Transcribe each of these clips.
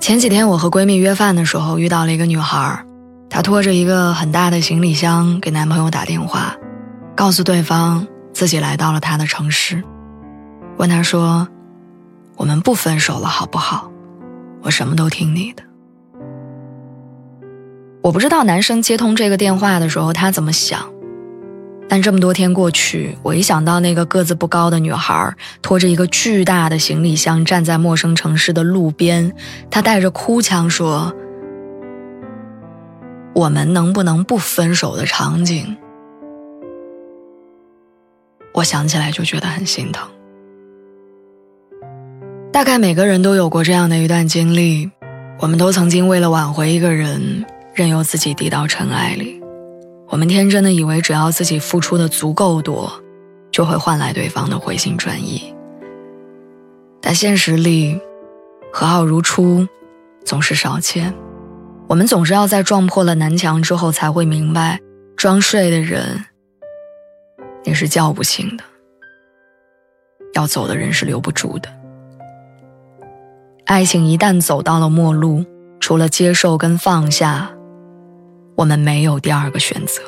前几天我和闺蜜约饭的时候遇到了一个女孩，她拖着一个很大的行李箱给男朋友打电话，告诉对方自己来到了她的城市，问她说，我们不分手了好不好，我什么都听你的。我不知道男生接通这个电话的时候他怎么想，但这么多天过去，我一想到那个个子不高的女孩拖着一个巨大的行李箱站在陌生城市的路边，她带着哭腔说，我们能不能不分手的场景，我想起来就觉得很心疼。大概每个人都有过这样的一段经历，我们都曾经为了挽回一个人，任由自己低到尘埃里。我们天真的以为只要自己付出的足够多，就会换来对方的回心转意。但现实里，和好如初总是少见。我们总是要在撞破了南墙之后才会明白，装睡的人你是叫不醒的，要走的人是留不住的。爱情一旦走到了末路，除了接受跟放下，我们没有第二个选择。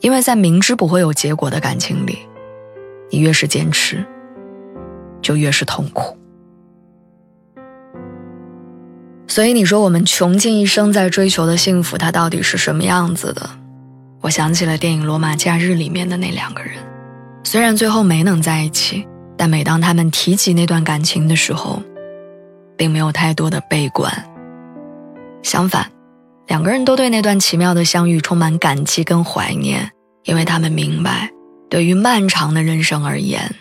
因为在明知不会有结果的感情里，你越是坚持，就越是痛苦。所以你说我们穷尽一生在追求的幸福，它到底是什么样子的？我想起了电影《罗马假日》里面的那两个人，虽然最后没能在一起，但每当他们提及那段感情的时候，并没有太多的悲观。相反，两个人都对那段奇妙的相遇充满感激跟怀念，因为他们明白，对于漫长的人生而言，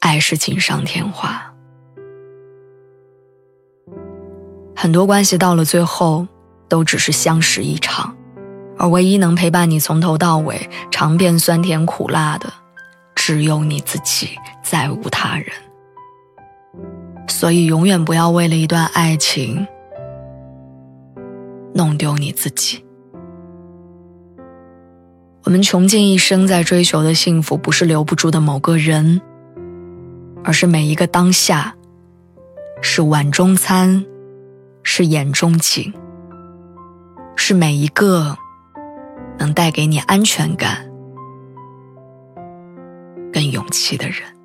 爱是锦上添花。很多关系到了最后，都只是相识一场，而唯一能陪伴你从头到尾尝遍酸甜苦辣的，只有你自己，再无他人。所以永远不要为了一段爱情弄丢你自己。我们穷尽一生在追求的幸福，不是留不住的某个人，而是每一个当下，是碗中餐，是眼中景，是每一个能带给你安全感跟勇气的人。